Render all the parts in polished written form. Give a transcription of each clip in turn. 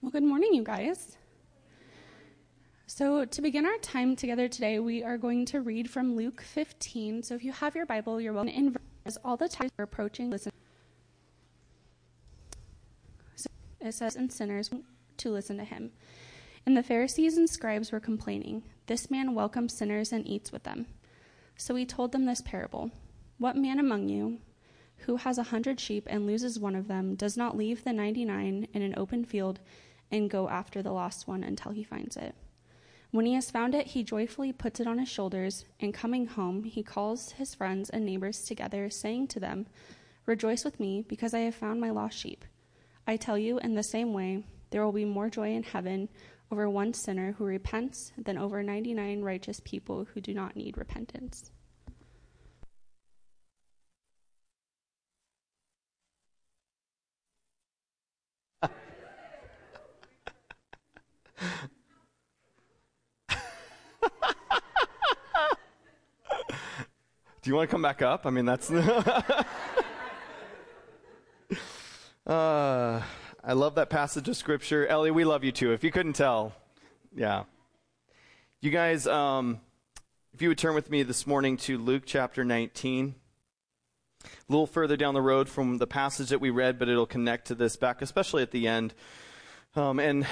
Well, good morning, you guys. So to begin our time together today, we are going to read from Luke 15. So if you have your Bible, you're welcome in verse all the time we're approaching. Listen. So it says, and sinners to listen to him. And the Pharisees and scribes were complaining, "This man welcomes sinners and eats with them." So he told them this parable. "What man among you, who has 100 sheep and loses one of them, does not leave the 99 in an open field and go after the lost one until he finds it? When he has found it, he joyfully puts it on his shoulders, and coming home, he calls his friends and neighbors together, saying to them, 'Rejoice with me, because I have found my lost sheep.' I tell you, in the same way, there will be more joy in heaven over one sinner who repents than over 99 righteous people who do not need repentance." Do you want to come back up? I mean, that's... I love that passage of Scripture. Ellie, we love you too, if you couldn't tell. Yeah. You guys, if you would turn with me this morning to Luke chapter 19. A little further down the road from the passage that we read, but it'll connect to this back, especially at the end. And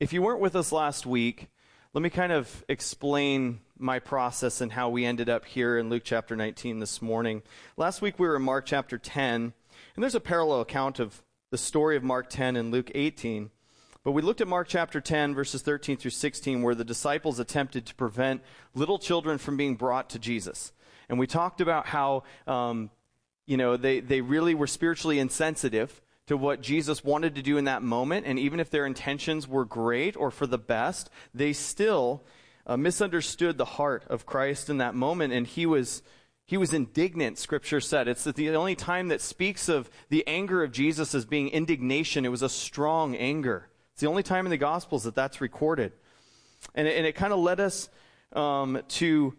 if you weren't with us last week, let me kind of explain my process and how we ended up here in Luke chapter 19 this morning. Last week we were in Mark chapter 10, and there's a parallel account of the story of Mark 10 and Luke 18. But we looked at Mark chapter 10, verses 13 through 16, where the disciples attempted to prevent little children from being brought to Jesus. And we talked about how, they really were spiritually insensitive to what Jesus wanted to do in that moment. And even if their intentions were great or for the best, they still misunderstood the heart of Christ in that moment. And he was indignant, Scripture said. It's the only time that speaks of the anger of Jesus as being indignation. It was a strong anger. It's the only time in the Gospels that that's recorded. And it kind of led us to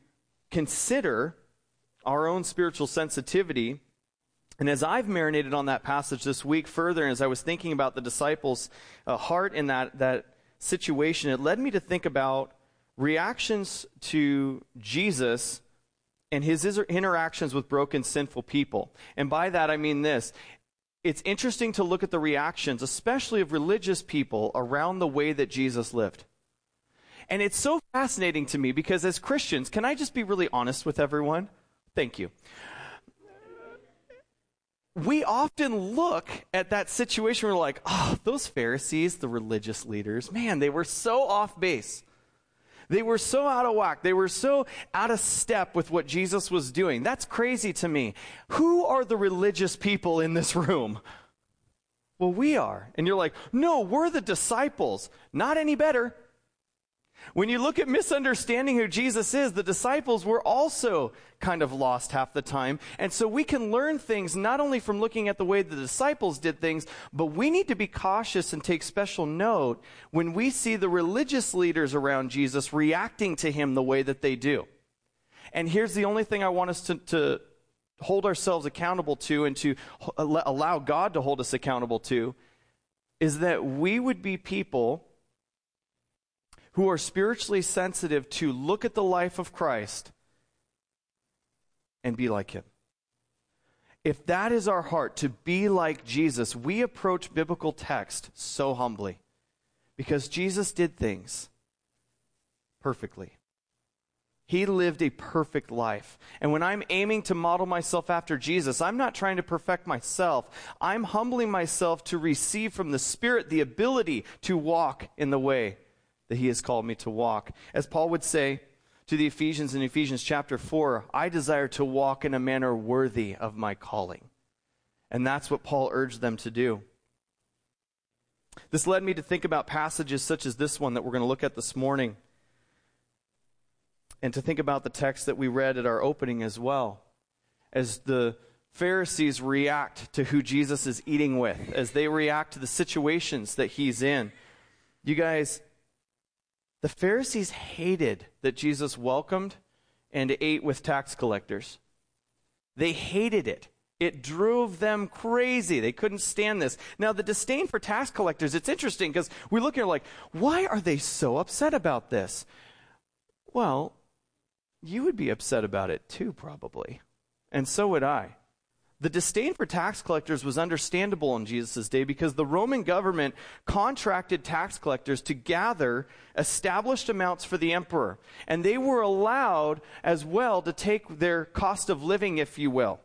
consider our own spiritual sensitivity. And as I've marinated on that passage this week further, and as I was thinking about the disciples' heart in that situation, it led me to think about reactions to Jesus and his interactions with broken, sinful people. And by that, I mean this. It's interesting to look at the reactions, especially of religious people, around the way that Jesus lived. And it's so fascinating to me because as Christians, can I just be really honest with everyone? Thank you. We often look at that situation, we're like, oh, those Pharisees, the religious leaders, man, they were so off base. They were so out of whack. They were so out of step with what Jesus was doing. That's crazy to me. Who are the religious people in this room? Well, we are. And you're like, no, we're the disciples. Not any better. When you look at misunderstanding who Jesus is, the disciples were also kind of lost half the time. And so we can learn things not only from looking at the way the disciples did things, but we need to be cautious and take special note when we see the religious leaders around Jesus reacting to him the way that they do. And here's the only thing I want us to hold ourselves accountable to and to allow God to hold us accountable to, is that we would be people who are spiritually sensitive to look at the life of Christ and be like him. If that is our heart, to be like Jesus, we approach biblical text so humbly because Jesus did things perfectly. He lived a perfect life. And when I'm aiming to model myself after Jesus, I'm not trying to perfect myself. I'm humbling myself to receive from the Spirit the ability to walk in the way that he has called me to walk. As Paul would say to the Ephesians in Ephesians chapter 4, I desire to walk in a manner worthy of my calling. And that's what Paul urged them to do. This led me to think about passages such as this one that we're going to look at this morning, and to think about the text that we read at our opening as well, as the Pharisees react to who Jesus is eating with, as they react to the situations that he's in. You guys, the Pharisees hated that Jesus welcomed and ate with tax collectors. They hated it. It drove them crazy. They couldn't stand this. Now, the disdain for tax collectors, it's interesting because we look here like, why are they so upset about this? Well, you would be upset about it too, probably. And so would I. The disdain for tax collectors was understandable in Jesus' day because the Roman government contracted tax collectors to gather established amounts for the emperor. And they were allowed as well to take their cost of living, if you will.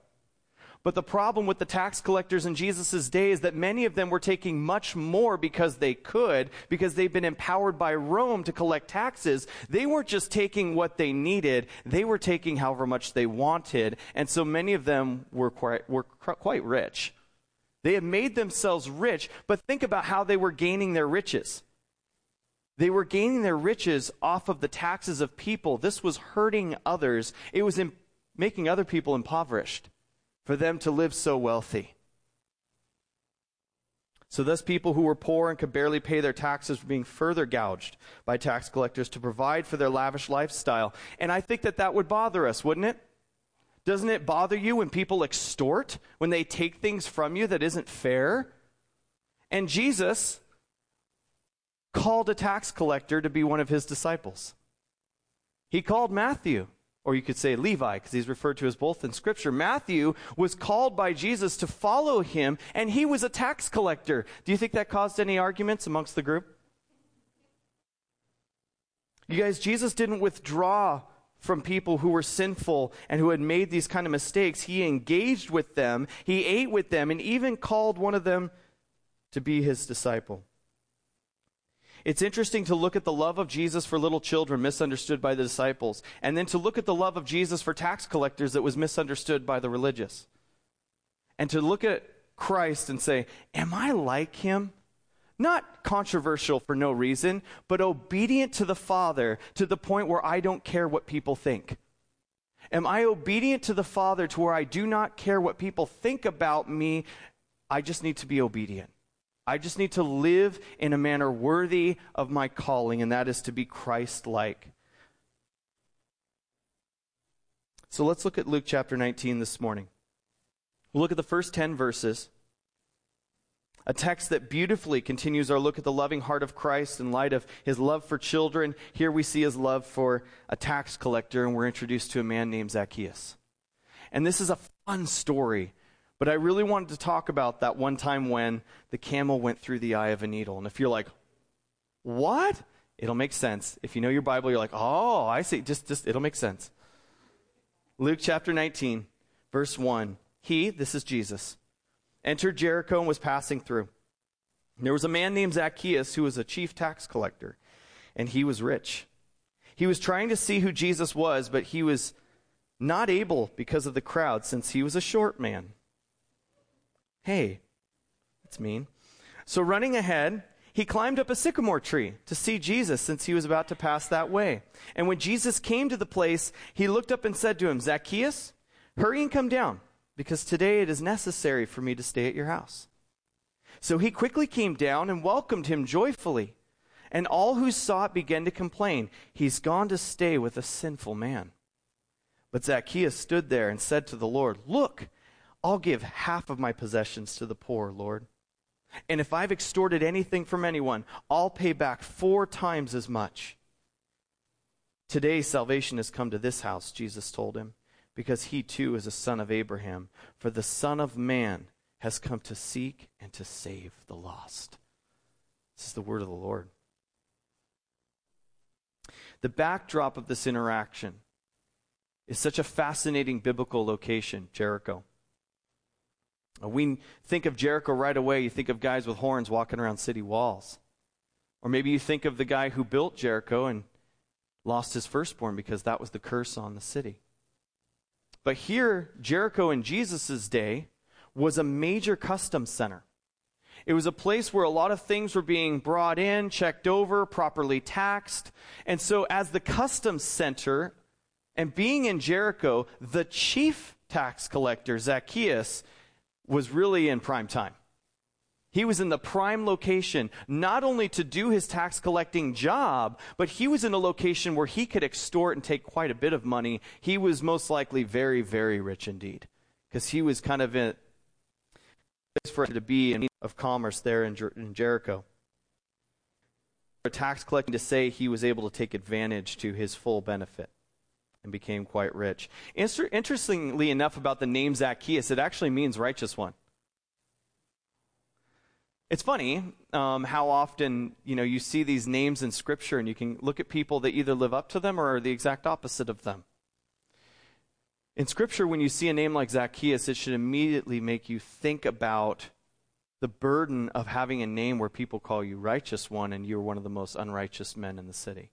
But the problem with the tax collectors in Jesus' day is that many of them were taking much more because they could, because they've been empowered by Rome to collect taxes. They weren't just taking what they needed. They were taking however much they wanted. And so many of them were quite rich. They had made themselves rich, but think about how they were gaining their riches. They were gaining their riches off of the taxes of people. This was hurting others. It was making other people impoverished for them to live so wealthy. So thus people who were poor and could barely pay their taxes were being further gouged by tax collectors to provide for their lavish lifestyle. And I think that would bother us, wouldn't it? Doesn't it bother you when people extort, when they take things from you that isn't fair? And Jesus called a tax collector to be one of his disciples. He called Matthew. Or you could say Levi, because he's referred to as both in Scripture. Matthew was called by Jesus to follow him, and he was a tax collector. Do you think that caused any arguments amongst the group? You guys, Jesus didn't withdraw from people who were sinful and who had made these kind of mistakes. He engaged with them, he ate with them, and even called one of them to be his disciple. It's interesting to look at the love of Jesus for little children misunderstood by the disciples, and then to look at the love of Jesus for tax collectors that was misunderstood by the religious. And to look at Christ and say, am I like him? Not controversial for no reason, but obedient to the Father to the point where I don't care what people think. Am I obedient to the Father to where I do not care what people think about me? I just need to be obedient. I just need to live in a manner worthy of my calling, and that is to be Christ-like. So let's look at Luke chapter 19 this morning. We'll look at the first 10 verses, a text that beautifully continues our look at the loving heart of Christ in light of his love for children. Here we see his love for a tax collector, and we're introduced to a man named Zacchaeus. And this is a fun story. But I really wanted to talk about that one time when the camel went through the eye of a needle. And if you're like, what? It'll make sense. If you know your Bible, you're like, oh, I see. Just it'll make sense. Luke chapter 19, verse 1. He, this is Jesus, entered Jericho and was passing through. And there was a man named Zacchaeus who was a chief tax collector, and he was rich. He was trying to see who Jesus was, but he was not able because of the crowd, since he was a short man. Hey, that's mean. So running ahead, he climbed up a sycamore tree to see Jesus, since he was about to pass that way. And when Jesus came to the place, he looked up and said to him, Zacchaeus, hurry and come down, because today it is necessary for me to stay at your house. So he quickly came down and welcomed him joyfully. And all who saw it began to complain, he's gone to stay with a sinful man. But Zacchaeus stood there and said to the Lord, look, I'll give half of my possessions to the poor, Lord. And if I've extorted anything from anyone, I'll pay back 4 times as much. Today salvation has come to this house, Jesus told him, because he too is a son of Abraham. For the Son of Man has come to seek and to save the lost. This is the word of the Lord. The backdrop of this interaction is such a fascinating biblical location, Jericho. We think of Jericho right away. You think of guys with horns walking around city walls. Or maybe you think of the guy who built Jericho and lost his firstborn because that was the curse on the city. But here, Jericho in Jesus' day was a major customs center. It was a place where a lot of things were being brought in, checked over, properly taxed. And so as the customs center and being in Jericho, the chief tax collector, Zacchaeus, was really in prime time. He was in the prime location, not only to do his tax collecting job, but he was in a location where he could extort and take quite a bit of money. He was most likely very, very rich indeed. because he was kind of in place for it to be in of commerce there in Jericho. For tax collecting to say he was able to take advantage to his full benefit and became quite rich. Interestingly enough about the name Zacchaeus, it actually means righteous one. It's funny how often you see these names in Scripture and you can look at people that either live up to them or are the exact opposite of them. In Scripture, when you see a name like Zacchaeus, it should immediately make you think about the burden of having a name where people call you righteous one and you're one of the most unrighteous men in the city.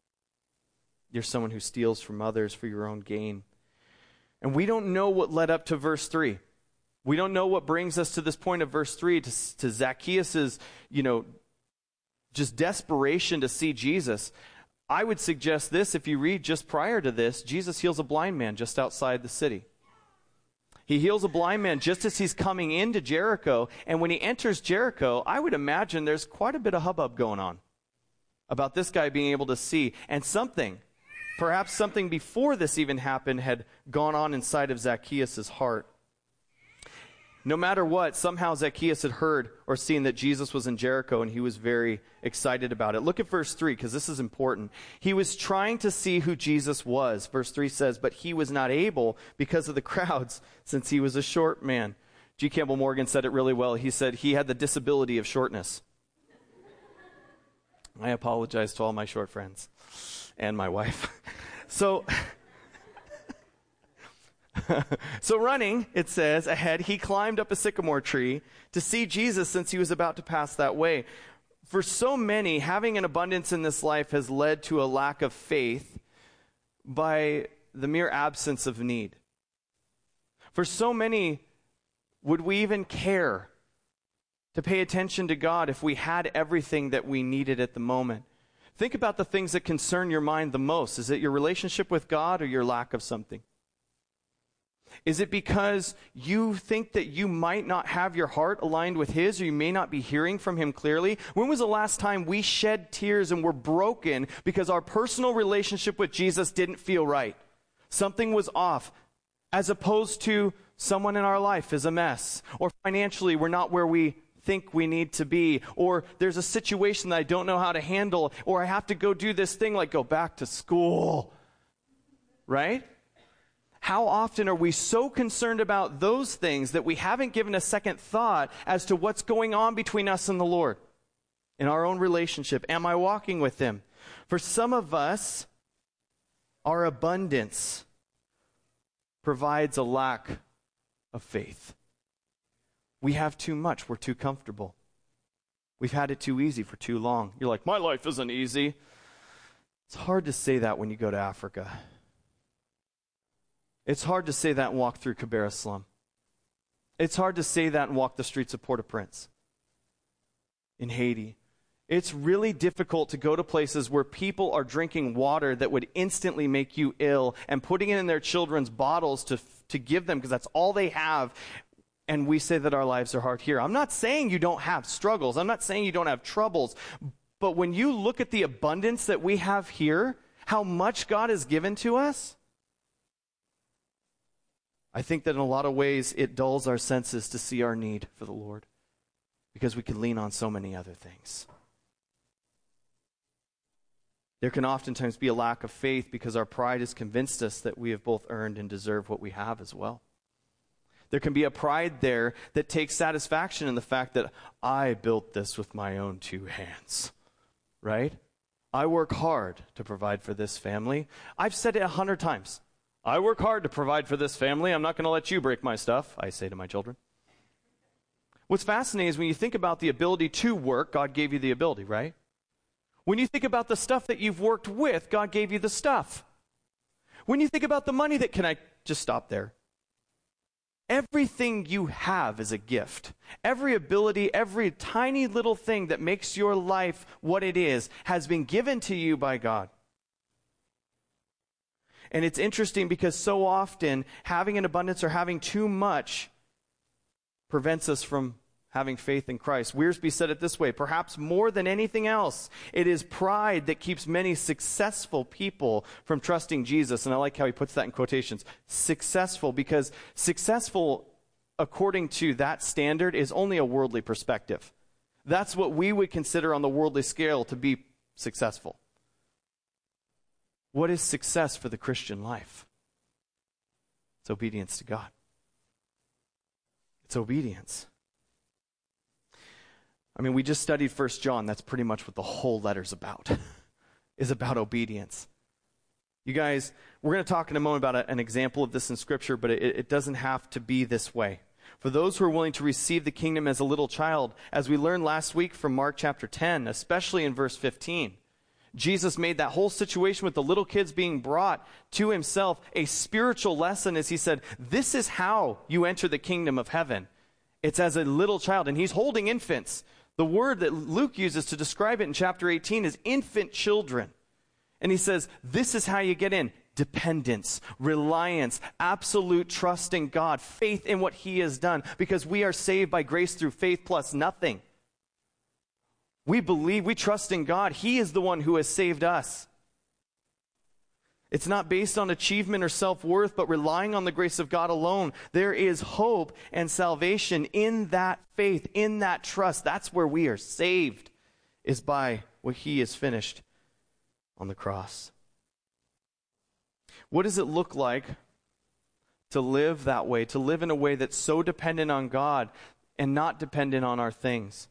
You're someone who steals from others for your own gain. And we don't know what led up to verse 3. We don't know what brings us to this point of verse 3, to Zacchaeus' just desperation to see Jesus. I would suggest this, if you read just prior to this, Jesus heals a blind man just outside the city. He heals a blind man just as he's coming into Jericho. And when he enters Jericho, I would imagine there's quite a bit of hubbub going on about this guy being able to see. And perhaps something before this even happened had gone on inside of Zacchaeus' heart. No matter what, somehow Zacchaeus had heard or seen that Jesus was in Jericho, and he was very excited about it. Look at verse 3, because this is important. He was trying to see who Jesus was. Verse 3 says, but he was not able because of the crowds, since he was a short man. G. Campbell Morgan said it really well. He said he had the disability of shortness. I apologize to all my short friends and my wife. So running, it says, ahead, he climbed up a sycamore tree to see Jesus since he was about to pass that way. For so many, having an abundance in this life has led to a lack of faith by the mere absence of need. For so many, would we even care to pay attention to God if we had everything that we needed at the moment? Think about the things that concern your mind the most. Is it your relationship with God or your lack of something? Is it because you think that you might not have your heart aligned with His, or you may not be hearing from Him clearly? When was the last time we shed tears and were broken because our personal relationship with Jesus didn't feel right? Something was off, as opposed to someone in our life is a mess, or financially we're not where we think we need to be, or there's a situation that I don't know how to handle, or I have to go do this thing like go back to school, right? How often are we so concerned about those things that we haven't given a second thought as to what's going on between us and the Lord in our own relationship? Am I walking with Him? For some of us, our abundance provides a lack of faith. We have too much. We're too comfortable. We've had it too easy for too long. You're like, my life isn't easy. It's hard to say that when you go to Africa. It's hard to say that and walk through Kibera Slum. It's hard to say that and walk the streets of Port-au-Prince in Haiti. It's really difficult to go to places where people are drinking water that would instantly make you ill and putting it in their children's bottles to give them because that's all they have. And we say that our lives are hard here. I'm not saying you don't have struggles. I'm not saying you don't have troubles. But when you look at the abundance that we have here, how much God has given to us, I think that in a lot of ways it dulls our senses to see our need for the Lord because we can lean on so many other things. There can oftentimes be a lack of faith because our pride has convinced us that we have both earned and deserve what we have as well. There can be a pride there that takes satisfaction in the fact that I built this with my own two hands, right? I work hard to provide for this family. I've said it 100 times. I work hard to provide for this family. I'm not going to let you break my stuff, I say to my children. What's fascinating is when you think about the ability to work, God gave you the ability, right? When you think about the stuff that you've worked with, God gave you the stuff. When you think about the money that, can I just stop there? Everything you have is a gift. Every ability, every tiny little thing that makes your life what it is has been given to you by God. And it's interesting because so often having an abundance or having too much prevents us from having faith in Christ. Wearsby said it this way, perhaps more than anything else, it is pride that keeps many successful people from trusting Jesus. And I like how he puts that in quotations, successful, because successful according to that standard is only a worldly perspective. That's what we would consider on the worldly scale to be successful. What is success for the Christian life? It's obedience to God. It's obedience. I mean, we just studied First John. That's pretty much what the whole letter's about, is about obedience. You guys, we're going to talk in a moment about an example of this in Scripture, but it doesn't have to be this way. For those who are willing to receive the kingdom as a little child, as we learned last week from Mark chapter 10, especially in verse 15, Jesus made that whole situation with the little kids being brought to himself a spiritual lesson as he said, this is how you enter the kingdom of heaven. It's as a little child, and he's holding infants. The word that Luke uses to describe it in chapter 18 is infant children. And he says, this is how you get in. Dependence, reliance, absolute trust in God, faith in what he has done, because we are saved by grace through faith plus nothing. We believe, we trust in God. He is the one who has saved us. It's not based on achievement or self-worth, but relying on the grace of God alone. There is hope and salvation in that faith, in that trust. That's where we are saved, is by what he has finished on the cross. What does it look like to live that way, to live in a way that's so dependent on God and not dependent on our things?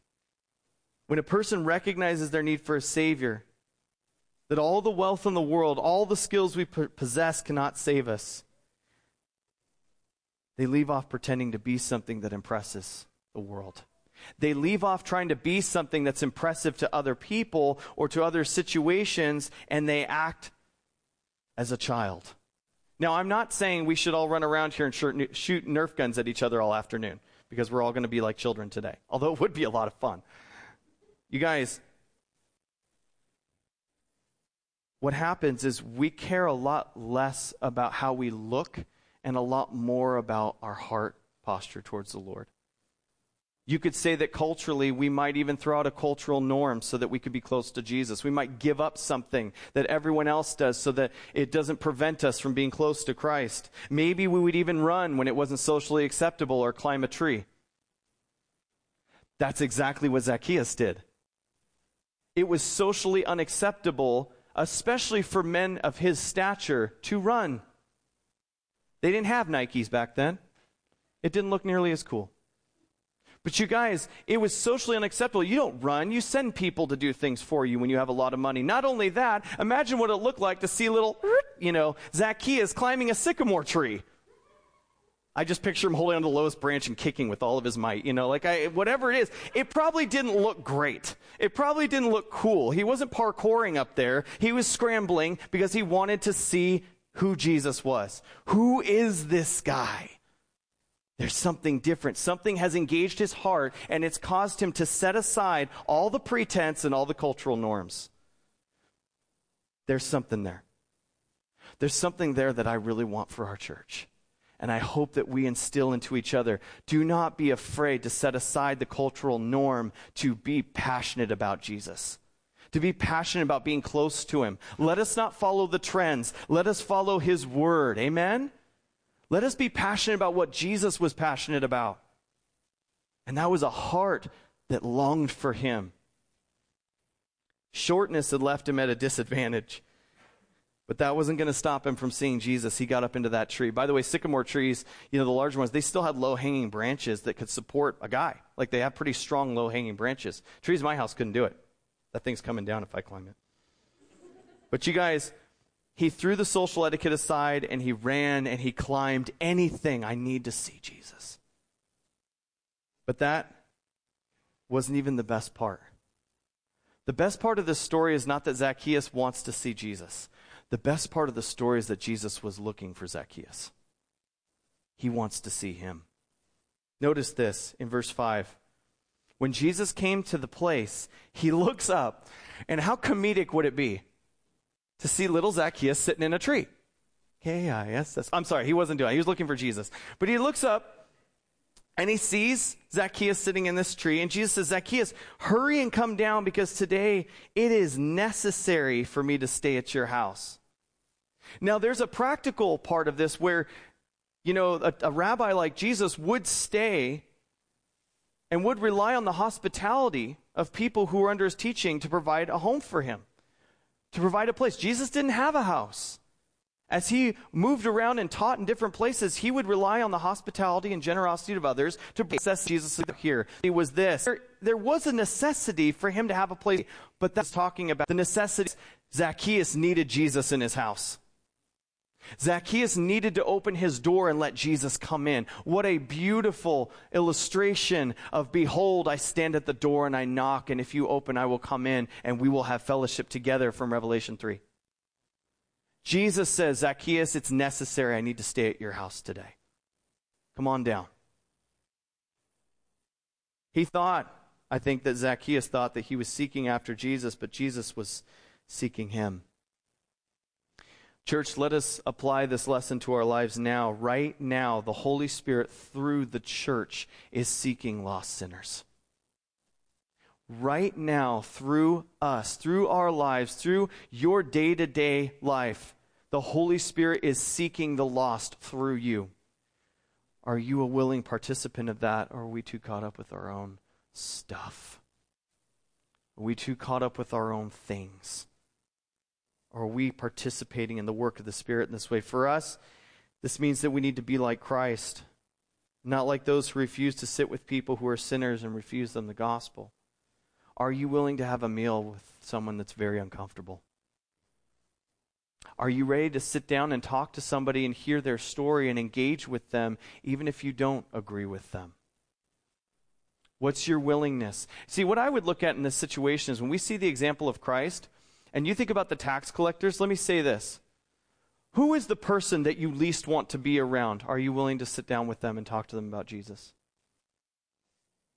When a person recognizes their need for a Savior, that all the wealth in the world, all the skills we possess cannot save us, they leave off pretending to be something that impresses the world. They leave off trying to be something that's impressive to other people or to other situations, and they act as a child. Now, I'm not saying we should all run around here and shoot Nerf guns at each other all afternoon, because we're all going to be like children today, although it would be a lot of fun. You guys, what happens is we care a lot less about how we look and a lot more about our heart posture towards the Lord. You could say that culturally we might even throw out a cultural norm so that we could be close to Jesus. We might give up something that everyone else does so that it doesn't prevent us from being close to Christ. Maybe we would even run when it wasn't socially acceptable or climb a tree. That's exactly what Zacchaeus did. It was socially unacceptable, especially for men of his stature, to run. They didn't have Nikes back then. It didn't look nearly as cool. But you guys, it was socially unacceptable. You don't run. You send people to do things for you when you have a lot of money. Not only that, imagine what it looked like to see little, Zacchaeus climbing a sycamore tree. I just picture him holding on to the lowest branch and kicking with all of his might. Whatever it is, it probably didn't look great. It probably didn't look cool. He wasn't parkouring up there. He was scrambling because he wanted to see who Jesus was. Who is this guy? There's something different. Something has engaged his heart, and it's caused him to set aside all the pretense and all the cultural norms. There's something there. There's something there that I really want for our church. And I hope that we instill into each other, do not be afraid to set aside the cultural norm to be passionate about Jesus, to be passionate about being close to him. Let us not follow the trends. Let us follow his word. Amen? Let us be passionate about what Jesus was passionate about. And that was a heart that longed for him. Shortness had left him at a disadvantage. But that wasn't going to stop him from seeing Jesus. He got up into that tree. By the way, sycamore trees, the larger ones, they still had low-hanging branches that could support a guy. Like, they have pretty strong low-hanging branches. Trees in my house couldn't do it. That thing's coming down if I climb it. But you guys, he threw the social etiquette aside, and he ran, and he climbed anything. I need to see Jesus. But that wasn't even the best part. The best part of this story is not that Zacchaeus wants to see Jesus. The best part of the story is that Jesus was looking for Zacchaeus. He wants to see him. Notice this in verse 5. When Jesus came to the place, he looks up, and how comedic would it be to see little Zacchaeus sitting in a tree? K-I-S-S. I'm sorry, he wasn't doing it. He was looking for Jesus. But he looks up, and he sees Zacchaeus sitting in this tree, and Jesus says, Zacchaeus, hurry and come down, because today it is necessary for me to stay at your house. Now, there's a practical part of this where you know, a rabbi like Jesus would stay and would rely on the hospitality of people who were under his teaching to provide a home for him, to provide a place. Jesus didn't have a house. As he moved around and taught in different places, he would rely on the hospitality and generosity of others to process Jesus here. It was this. There was a necessity for him to have a place, but that's talking about the necessity. Zacchaeus needed Jesus in his house. Zacchaeus needed to open his door and let Jesus come in. What a beautiful illustration of, behold, I stand at the door and I knock, and if you open, I will come in, and we will have fellowship together, from Revelation 3. Jesus says, Zacchaeus, it's necessary. I need to stay at your house today. Come on down. He thought, I think that Zacchaeus thought that he was seeking after Jesus, but Jesus was seeking him. Church, let us apply this lesson to our lives now. Right now, the Holy Spirit, through the church, is seeking lost sinners. Right now, through us, through our lives, through your day-to-day life, the Holy Spirit is seeking the lost through you. Are you a willing participant of that, or are we too caught up with our own stuff? Are we too caught up with our own things? Are we participating in the work of the Spirit in this way? For us, this means that we need to be like Christ, not like those who refuse to sit with people who are sinners and refuse them the gospel. Are you willing to have a meal with someone that's very uncomfortable? Are you ready to sit down and talk to somebody and hear their story and engage with them, even if you don't agree with them? What's your willingness? See, what I would look at in this situation is when we see the example of Christ, and you think about the tax collectors, let me say this. Who is the person that you least want to be around? Are you willing to sit down with them and talk to them about Jesus?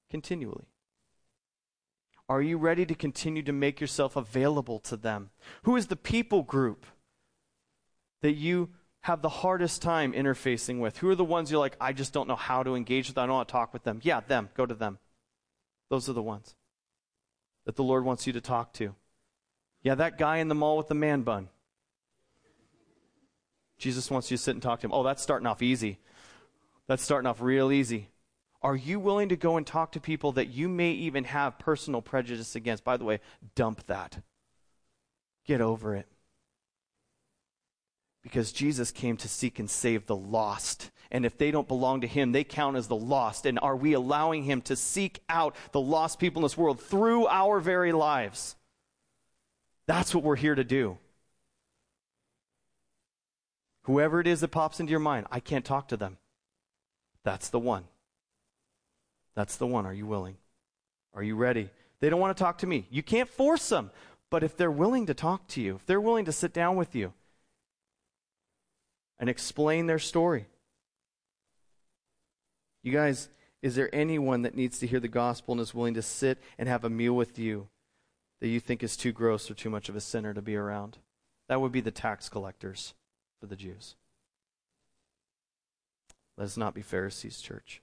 Continually. Are you ready to continue to make yourself available to them? Who is the people group that you have the hardest time interfacing with? Who are the ones you're like, I just don't know how to engage with them. I don't want to talk with them. Yeah, them. Go to them. Those are the ones that the Lord wants you to talk to. Yeah, that guy in the mall with the man bun. Jesus wants you to sit and talk to him. Oh, that's starting off easy. That's starting off real easy. Are you willing to go and talk to people that you may even have personal prejudice against? By the way, dump that. Get over it. Because Jesus came to seek and save the lost. And if they don't belong to him, they count as the lost. And are we allowing him to seek out the lost people in this world through our very lives? That's what we're here to do. Whoever it is that pops into your mind, I can't talk to them. That's the one. That's the one. Are you willing? Are you ready? They don't want to talk to me. You can't force them. But if they're willing to talk to you, if they're willing to sit down with you and explain their story. You guys, is there anyone that needs to hear the gospel and is willing to sit and have a meal with you that you think is too gross or too much of a sinner to be around? That would be the tax collectors for the Jews. Let us not be Pharisees, church.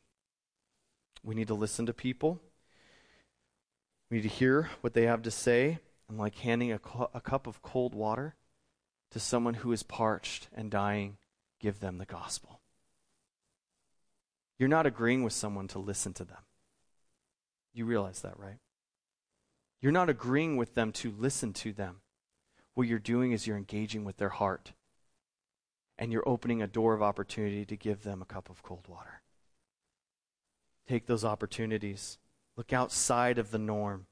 We need to listen to people. We need to hear what they have to say. And like handing a cup of cold water to someone who is parched and dying, give them the gospel. You're not agreeing with someone to listen to them. You realize that, right? You're not agreeing with them to listen to them. What you're doing is you're engaging with their heart. And you're opening a door of opportunity to give them a cup of cold water. Take those opportunities. Look outside of the norm.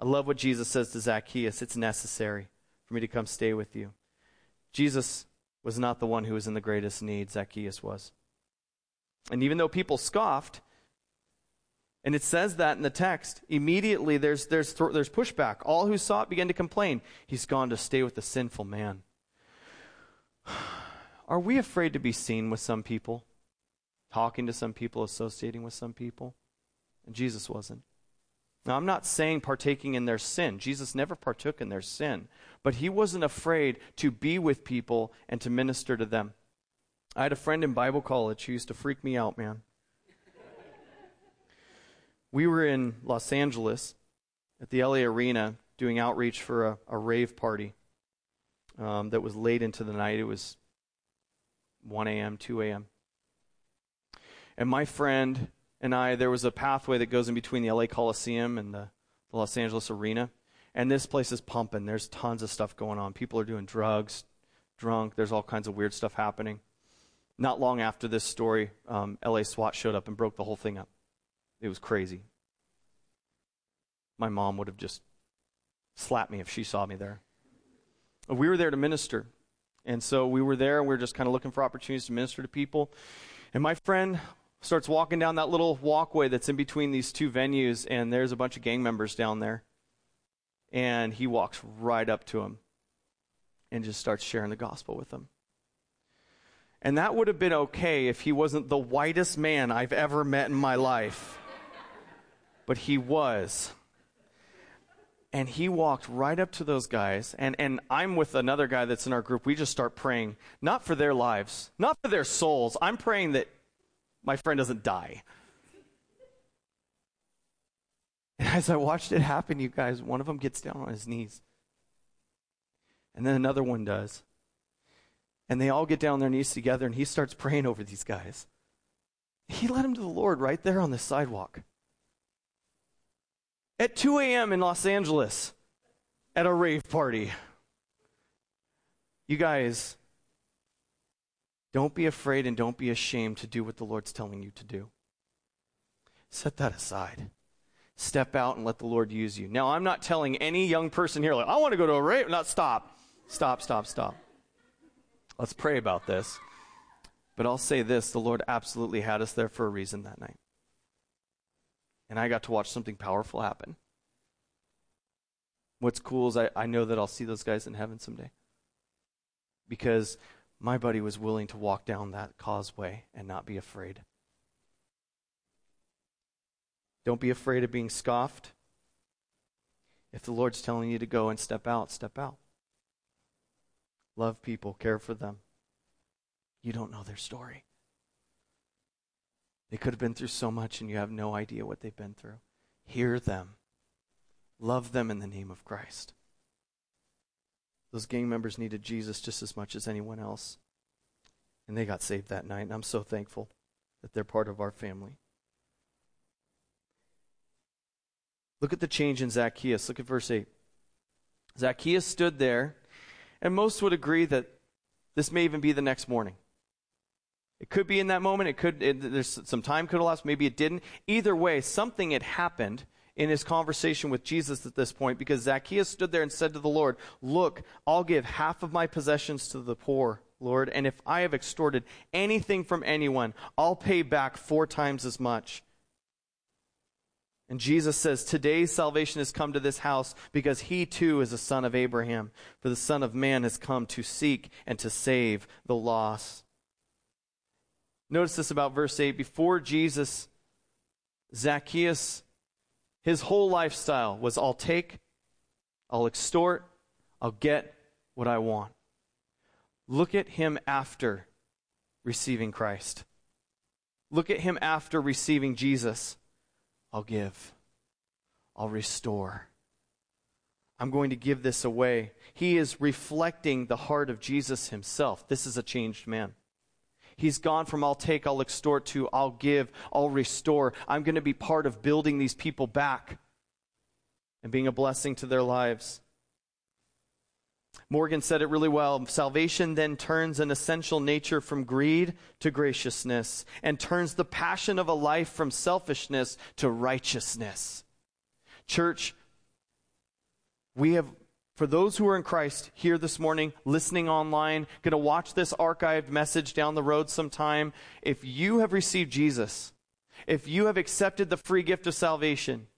I love what Jesus says to Zacchaeus. It's necessary for me to come stay with you. Jesus was not the one who was in the greatest need. Zacchaeus was. And even though people scoffed, and it says that in the text. Immediately there's pushback. All who saw it began to complain. He's gone to stay with a sinful man. Are we afraid to be seen with some people? Talking to some people, associating with some people? And Jesus wasn't. Now, I'm not saying partaking in their sin. Jesus never partook in their sin. But he wasn't afraid to be with people and to minister to them. I had a friend in Bible college who used to freak me out, man. We were in Los Angeles at the LA Arena doing outreach for a rave party that was late into the night. It was 1 a.m., 2 a.m. And my friend and I, there was a pathway that goes in between the LA Coliseum and the Los Angeles Arena. And this place is pumping. There's tons of stuff going on. People are doing drugs, drunk. There's all kinds of weird stuff happening. Not long after this story, LA SWAT showed up and broke the whole thing up. It was crazy. My mom would have just slapped me if she saw me there. We were there to minister. And so we were there, and we were just kind of looking for opportunities to minister to people. And my friend starts walking down that little walkway that's in between these two venues, and there's a bunch of gang members down there. And he walks right up to him and just starts sharing the gospel with him. And that would have been okay if he wasn't the whitest man I've ever met in my life. But he was. And he walked right up to those guys. And I'm with another guy that's in our group. We just start praying, not for their lives, not for their souls. I'm praying that my friend doesn't die. And as I watched it happen, you guys, one of them gets down on his knees. And then another one does. And they all get down on their knees together, and he starts praying over these guys. He led them to the Lord right there on the sidewalk. At 2 a.m. in Los Angeles, at a rave party. You guys, don't be afraid and don't be ashamed to do what the Lord's telling you to do. Set that aside. Step out and let the Lord use you. Now, I'm not telling any young person here, like, I want to go to a rave. Not stop. Stop. Let's pray about this. But I'll say this, the Lord absolutely had us there for a reason that night. And I got to watch something powerful happen. What's cool is I know that I'll see those guys in heaven someday. Because my buddy was willing to walk down that causeway and not be afraid. Don't be afraid of being scoffed. If the Lord's telling you to go and step out, step out. Love people, care for them. You don't know their story. They could have been through so much, and you have no idea what they've been through. Hear them. Love them in the name of Christ. Those gang members needed Jesus just as much as anyone else. And they got saved that night, and I'm so thankful that they're part of our family. Look at the change in Zacchaeus. Look at verse 8. Zacchaeus stood there, and most would agree that this may even be the next morning. It could be in that moment. There's some time could have elapsed. Maybe it didn't. Either way, something had happened in his conversation with Jesus at this point, because Zacchaeus stood there and said to the Lord, "Look, I'll give half of my possessions to the poor, Lord, and if I have extorted anything from anyone, I'll pay back 4 times as much." And Jesus says, "Today salvation has come to this house, because he too is a son of Abraham. For the Son of Man has come to seek and to save the lost." Notice this about verse 8. Before Jesus, Zacchaeus, his whole lifestyle was, I'll take, I'll extort, I'll get what I want. Look at him after receiving Christ. Look at him after receiving Jesus. I'll give. I'll restore. I'm going to give this away. He is reflecting the heart of Jesus himself. This is a changed man. He's gone from I'll take, I'll extort to I'll give, I'll restore. I'm going to be part of building these people back and being a blessing to their lives. Morgan said it really well. Salvation then turns an essential nature from greed to graciousness, and turns the passion of a life from selfishness to righteousness. Church, we have... For those who are in Christ here this morning, listening online, going to watch this archived message down the road sometime, if you have received Jesus, if you have accepted the free gift of salvation,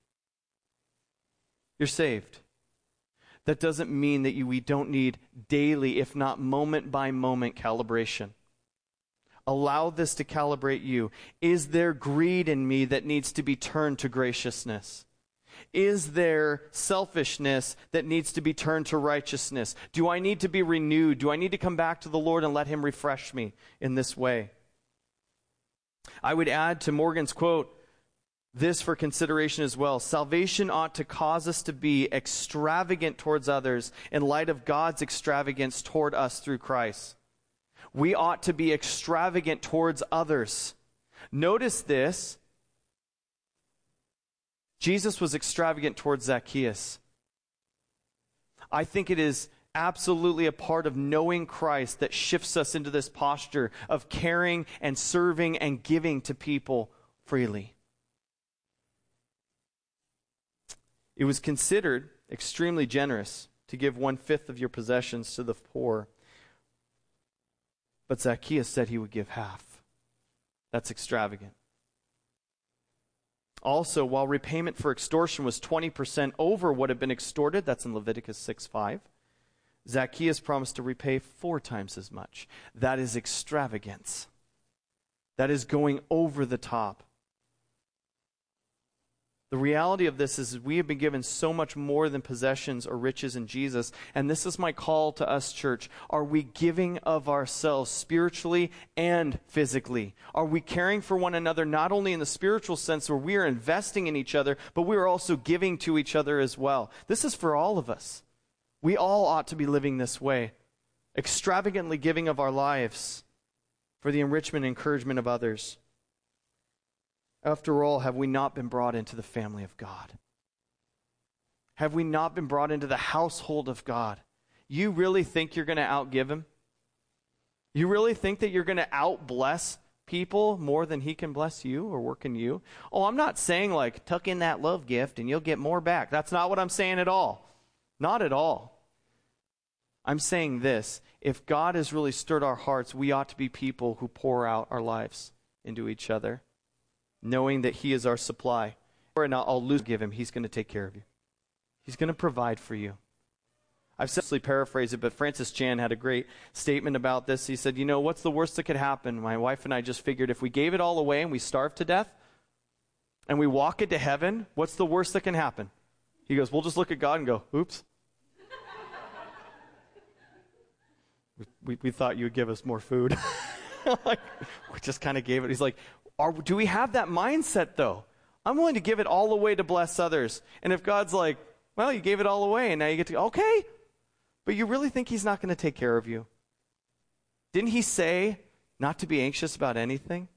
you're saved. That doesn't mean that we don't need daily, if not moment by moment, calibration. Allow this to calibrate you. Is there greed in me that needs to be turned to graciousness? Is there selfishness that needs to be turned to righteousness? Do I need to be renewed? Do I need to come back to the Lord and let him refresh me in this way? I would add to Morgan's quote this for consideration as well. Salvation ought to cause us to be extravagant towards others in light of God's extravagance toward us through Christ. We ought to be extravagant towards others. Notice this. Jesus was extravagant towards Zacchaeus. I think it is absolutely a part of knowing Christ that shifts us into this posture of caring and serving and giving to people freely. It was considered extremely generous to give 1/5 of your possessions to the poor. But Zacchaeus said he would give half. That's extravagant. Also, while repayment for extortion was 20% over what had been extorted, that's in Leviticus 6:5, Zacchaeus promised to repay 4 times as much. That is extravagance. That is going over the top. The reality of this is we have been given so much more than possessions or riches in Jesus. And this is my call to us, church. Are we giving of ourselves spiritually and physically? Are we caring for one another, not only in the spiritual sense where we are investing in each other, but we are also giving to each other as well? This is for all of us. We all ought to be living this way, extravagantly giving of our lives for the enrichment and encouragement of others. After all, have we not been brought into the family of God? Have we not been brought into the household of God? You really think you're going to outgive him? You really think that you're going to outbless people more than he can bless you or work in you? Oh, I'm not saying like tuck in that love gift and you'll get more back. That's not what I'm saying at all. Not at all. I'm saying this. If God has really stirred our hearts, we ought to be people who pour out our lives into each other, knowing that he is our supply. Or not, I'll lose, give him. He's going to take care of you. He's going to provide for you. I've simply paraphrased it, but Francis Chan had a great statement about this. He said, you know, what's the worst that could happen? My wife and I just figured if we gave it all away and we starve to death and we walk into heaven, what's the worst that can happen? He goes, we'll just look at God and go, oops. we thought you would give us more food. Like, we just kind of gave it. He's like, do we have that mindset, though? I'm willing to give it all away to bless others. And if God's like, well, you gave it all away, and now you get to, okay. But you really think he's not going to take care of you? Didn't he say not to be anxious about anything?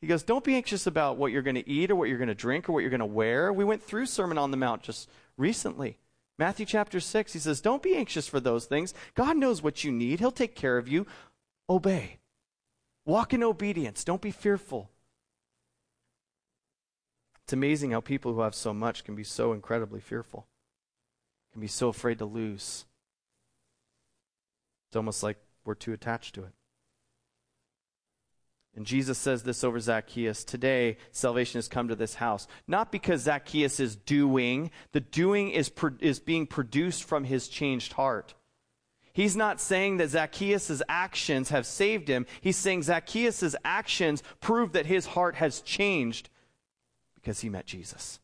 He goes, don't be anxious about what you're going to eat or what you're going to drink or what you're going to wear. We went through Sermon on the Mount just recently. Matthew chapter 6, he says, don't be anxious for those things. God knows what you need. He'll take care of you. Obey. Walk in obedience. Don't be fearful. It's amazing how people who have so much can be so incredibly fearful, can be so afraid to lose. It's almost like we're too attached to it. And Jesus says this over Zacchaeus. Today, salvation has come to this house. Not because Zacchaeus is doing. The doing is being produced from his changed heart. He's not saying that Zacchaeus' actions have saved him. He's saying Zacchaeus' actions prove that his heart has changed because he met Jesus.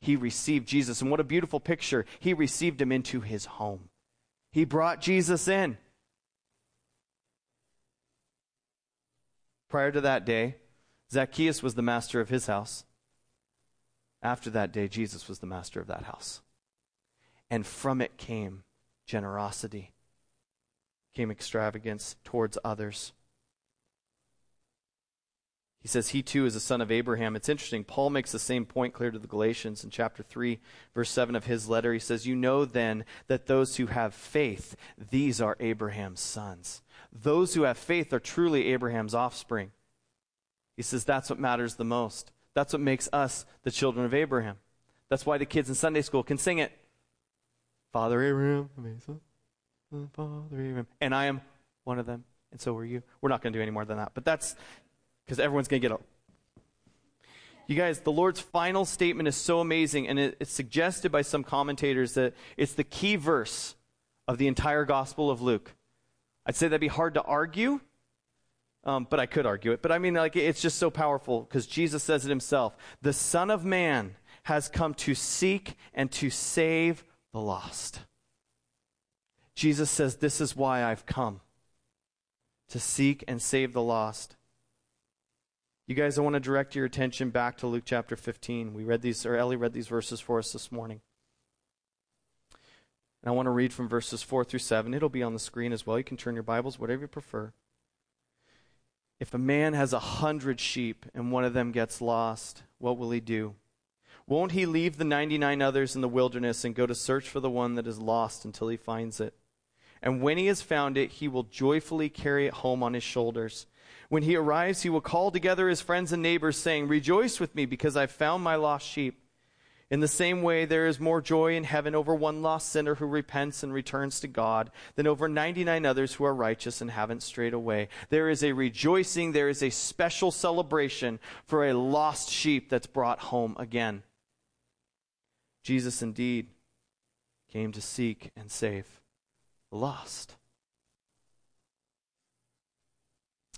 He received Jesus. And what a beautiful picture. He received him into his home. He brought Jesus in. Prior to that day, Zacchaeus was the master of his house. After that day, Jesus was the master of that house. And from it came generosity, came extravagance towards others. He says he too is a son of Abraham. It's interesting. Paul makes the same point clear to the Galatians in chapter 3, verse 7 of his letter. He says, you know then that those who have faith, these are Abraham's sons. Those who have faith are truly Abraham's offspring. He says that's what matters the most. That's what makes us the children of Abraham. That's why the kids in Sunday school can sing it. Father Abraham, amazing. Father Abraham. And I am one of them, and so are you. We're not going to do any more than that, but that's because everyone's going to get up. You guys, the Lord's final statement is so amazing, and it's suggested by some commentators that it's the key verse of the entire Gospel of Luke. I'd say that'd be hard to argue, but I could argue it. But I mean, like, it's just so powerful because Jesus says it himself. The Son of Man has come to seek and to save the lost. Jesus says, this is why I've come, to seek and save the lost. You guys, I want to direct your attention back to Luke chapter 15. We read these, or Ellie read these verses for us this morning. And I want to read from verses 4 through 7. It'll be on the screen as well. You can turn your Bibles, whatever you prefer. If a man has 100 sheep and one of them gets lost, what will he do? Won't he leave the 99 others in the wilderness and go to search for the one that is lost until he finds it? And when he has found it, he will joyfully carry it home on his shoulders. When he arrives, he will call together his friends and neighbors, saying, 'Rejoice with me, because I found my lost sheep.' In the same way, there is more joy in heaven over one lost sinner who repents and returns to God than over 99 others who are righteous and haven't strayed away. There is a rejoicing, there is a special celebration for a lost sheep that's brought home again." Jesus indeed came to seek and save the lost.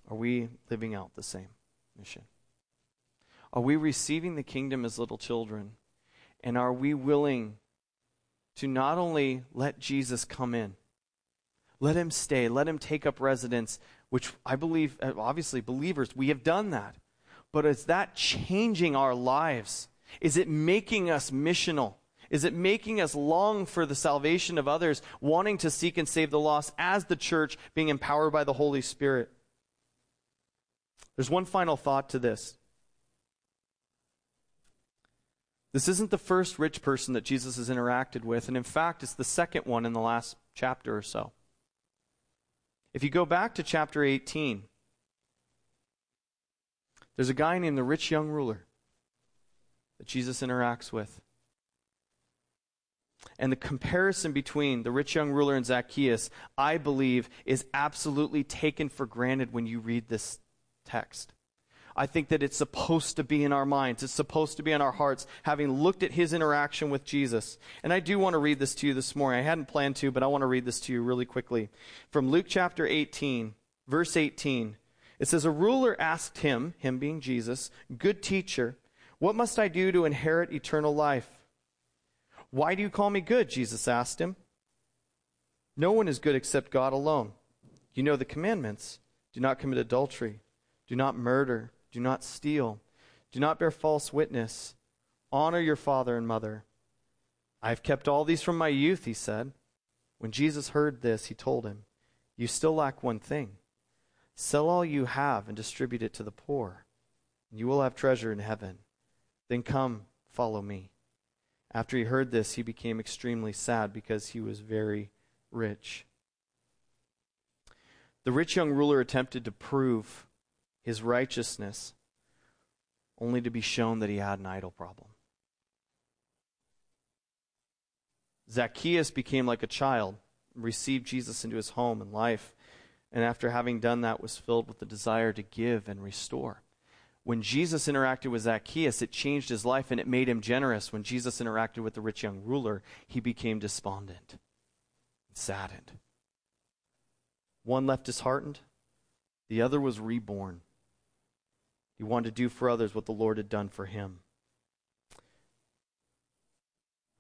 Are we living out the same mission? Are we receiving the kingdom as little children? And are we willing to not only let Jesus come in, let him stay, let him take up residence, which I believe, obviously believers, we have done that. But is that changing our lives? Is it making us missional? Is it making us long for the salvation of others, wanting to seek and save the lost as the church being empowered by the Holy Spirit? There's one final thought to this. This isn't the first rich person that Jesus has interacted with, and in fact, it's the second one in the last chapter or so. If you go back to chapter 18, there's a guy named the rich young ruler that Jesus interacts with. And the comparison between the rich young ruler and Zacchaeus, I believe, is absolutely taken for granted when you read this text. I think that it's supposed to be in our minds. It's supposed to be in our hearts, having looked at his interaction with Jesus. And I do want to read this to you this morning. I hadn't planned to, but I want to read this to you really quickly. From Luke chapter 18, verse 18, it says, "A ruler asked him," him being Jesus, "Good teacher, what must I do to inherit eternal life?" "Why do you call me good?" Jesus asked him. "No one is good except God alone. You know the commandments. Do not commit adultery. Do not murder. Do not steal. Do not bear false witness. Honor your father and mother." "I have kept all these from my youth," he said. When Jesus heard this, he told him, "You still lack one thing. Sell all you have and distribute it to the poor, and you will have treasure in heaven. Then come, follow me." After he heard this, he became extremely sad because he was very rich. The rich young ruler attempted to prove his righteousness, only to be shown that he had an idol problem. Zacchaeus became like a child, received Jesus into his home and life, and after having done that, was filled with the desire to give and restore. When Jesus interacted with Zacchaeus, it changed his life and it made him generous. When Jesus interacted with the rich young ruler, he became despondent and saddened. One left disheartened, the other was reborn. He wanted to do for others what the Lord had done for him.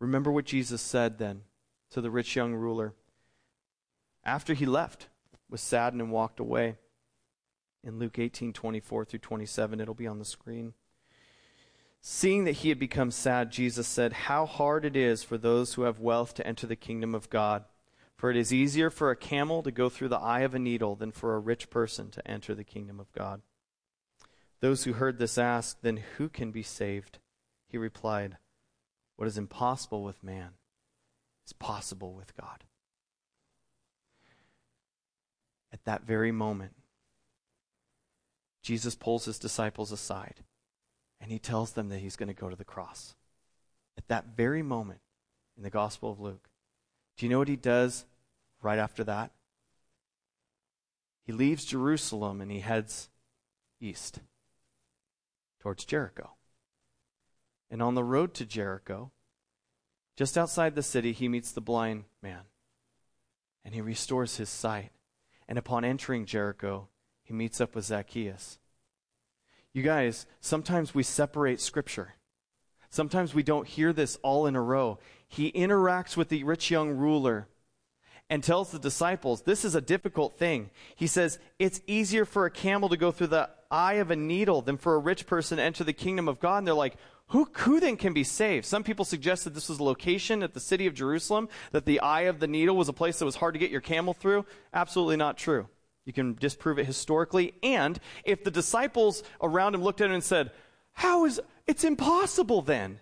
Remember what Jesus said then to the rich young ruler after he left, was saddened and walked away. In Luke 18:24 through 27, it'll be on the screen. "Seeing that he had become sad, Jesus said, 'How hard it is for those who have wealth to enter the kingdom of God. For it is easier for a camel to go through the eye of a needle than for a rich person to enter the kingdom of God.' Those who heard this asked, 'Then who can be saved?' He replied, 'What is impossible with man is possible with God.'" At that very moment, Jesus pulls his disciples aside and he tells them that he's going to go to the cross. At that very moment in the Gospel of Luke, do you know what he does right after that? He leaves Jerusalem and he heads east towards Jericho. And on the road to Jericho, just outside the city, he meets the blind man and he restores his sight. And upon entering Jericho, he meets up with Zacchaeus. You guys, sometimes we separate Scripture. Sometimes we don't hear this all in a row. He interacts with the rich young ruler and tells the disciples, this is a difficult thing. He says, it's easier for a camel to go through the eye of a needle than for a rich person to enter the kingdom of God. And they're like, who then can be saved? Some people suggested this was a location at the city of Jerusalem, that the eye of the needle was a place that was hard to get your camel through. Absolutely not true. You can disprove it historically. And if the disciples around him looked at him and said, it's impossible then.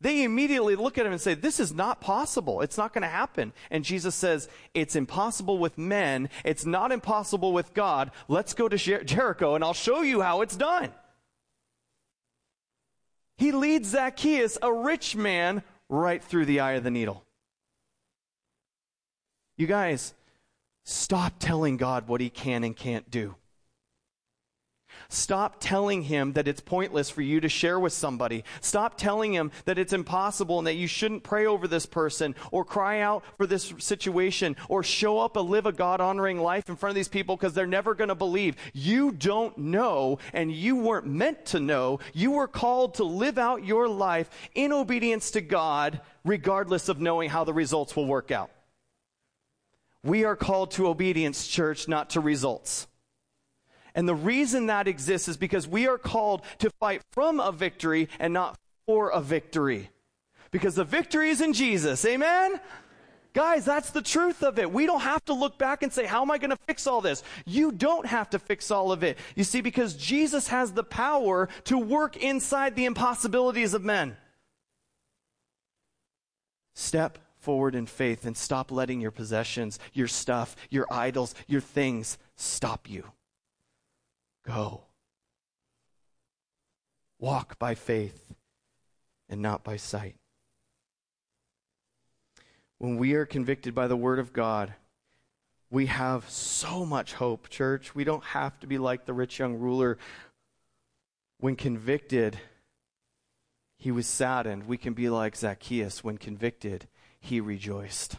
They immediately look at him and say, this is not possible. It's not going to happen. And Jesus says, it's impossible with men. It's not impossible with God. Let's go to Jericho and I'll show you how it's done. He leads Zacchaeus, a rich man, right through the eye of the needle. You guys, stop telling God what he can and can't do. Stop telling him that it's pointless for you to share with somebody. Stop telling him that it's impossible and that you shouldn't pray over this person or cry out for this situation or show up and live a God-honoring life in front of these people because they're never going to believe. You don't know, and you weren't meant to know. You were called to live out your life in obedience to God regardless of knowing how the results will work out. We are called to obedience, church, not to results. And the reason that exists is because we are called to fight from a victory and not for a victory. Because the victory is in Jesus. Amen? Guys, that's the truth of it. We don't have to look back and say, how am I going to fix all this? You don't have to fix all of it. You see, because Jesus has the power to work inside the impossibilities of men. Step forward in faith and stop letting your possessions, your stuff, your idols, your things stop you. Go. Walk by faith and not by sight. When we are convicted by the Word of God, we have so much hope, church. We don't have to be like the rich young ruler. When convicted, he was saddened. We can be like Zacchaeus. When convicted, he rejoiced.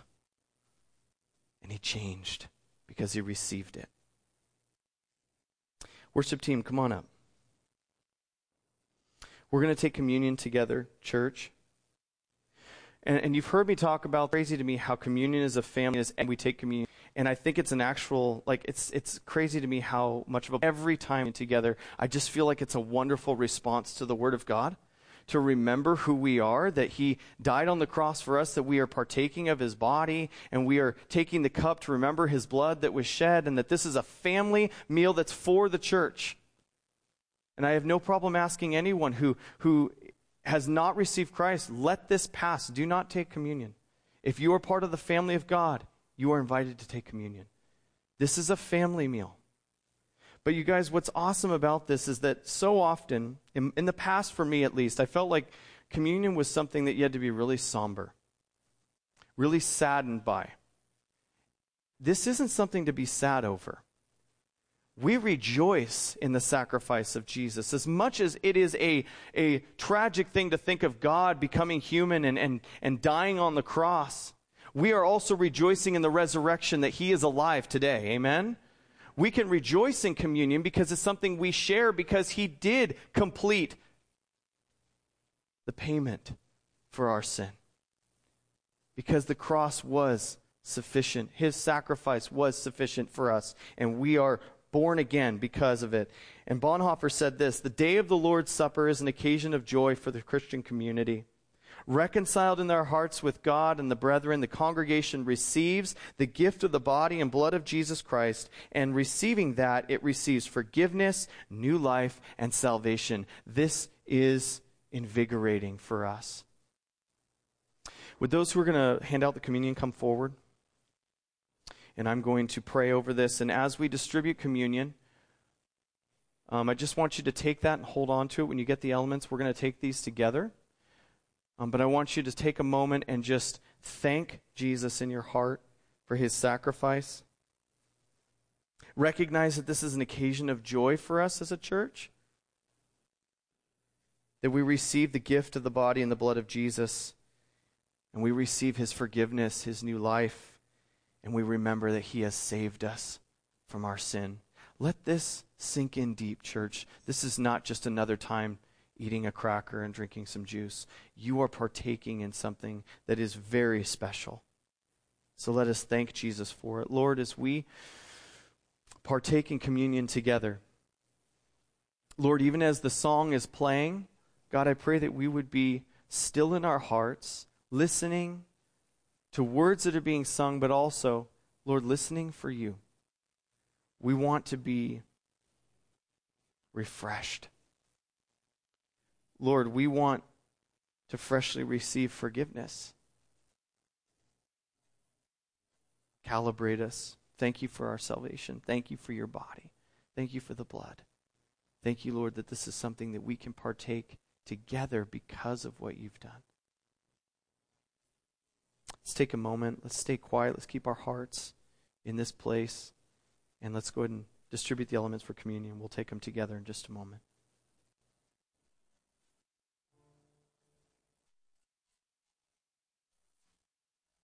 And he changed because he received it. Worship team, come on up. We're going to take communion together, church. And you've heard me talk about, crazy to me, how communion is a family, and we take communion. And I think it's an actual, it's crazy to me how much of every time together, I just feel like it's a wonderful response to the Word of God, to remember who we are, that he died on the cross for us, that we are partaking of his body, and we are taking the cup to remember his blood that was shed, and that this is a family meal that's for the church. And I have no problem asking anyone who has not received Christ, let this pass. Do not take communion. If you are part of the family of God, you are invited to take communion. This is a family meal. But you guys, what's awesome about this is that so often, in the past for me at least, I felt like communion was something that you had to be really somber, really saddened by. This isn't something to be sad over. We rejoice in the sacrifice of Jesus. As much as it is a tragic thing to think of God becoming human and dying on the cross, we are also rejoicing in the resurrection that he is alive today. Amen? We can rejoice in communion because it's something we share because he did complete the payment for our sin. Because the cross was sufficient. His sacrifice was sufficient for us. And we are born again because of it. And Bonhoeffer said this, the day of the Lord's Supper is an occasion of joy for the Christian community. Reconciled in their hearts with God and the brethren, the congregation receives the gift of the body and blood of Jesus Christ, and receiving that, it receives forgiveness, new life, and salvation. This is invigorating for us. Would those who are going to hand out the communion come forward? And I'm going to pray over this. And as we distribute communion, I just want you to take that and hold on to it. When you get the elements, we're going to take these together. But I want you to take a moment and just thank Jesus in your heart for his sacrifice. Recognize that this is an occasion of joy for us as a church. That we receive the gift of the body and the blood of Jesus. And we receive his forgiveness, his new life. And we remember that he has saved us from our sin. Let this sink in deep, church. This is not just another time eating a cracker and drinking some juice. You are partaking in something that is very special. So let us thank Jesus for it. Lord, as we partake in communion together, Lord, even as the song is playing, God, I pray that we would be still in our hearts, listening to words that are being sung, but also, Lord, listening for you. We want to be refreshed. Lord, we want to freshly receive forgiveness. Calibrate us. Thank you for our salvation. Thank you for your body. Thank you for the blood. Thank you, Lord, that this is something that we can partake together because of what you've done. Let's take a moment. Let's stay quiet. Let's keep our hearts in this place. And let's go ahead and distribute the elements for communion. We'll take them together in just a moment.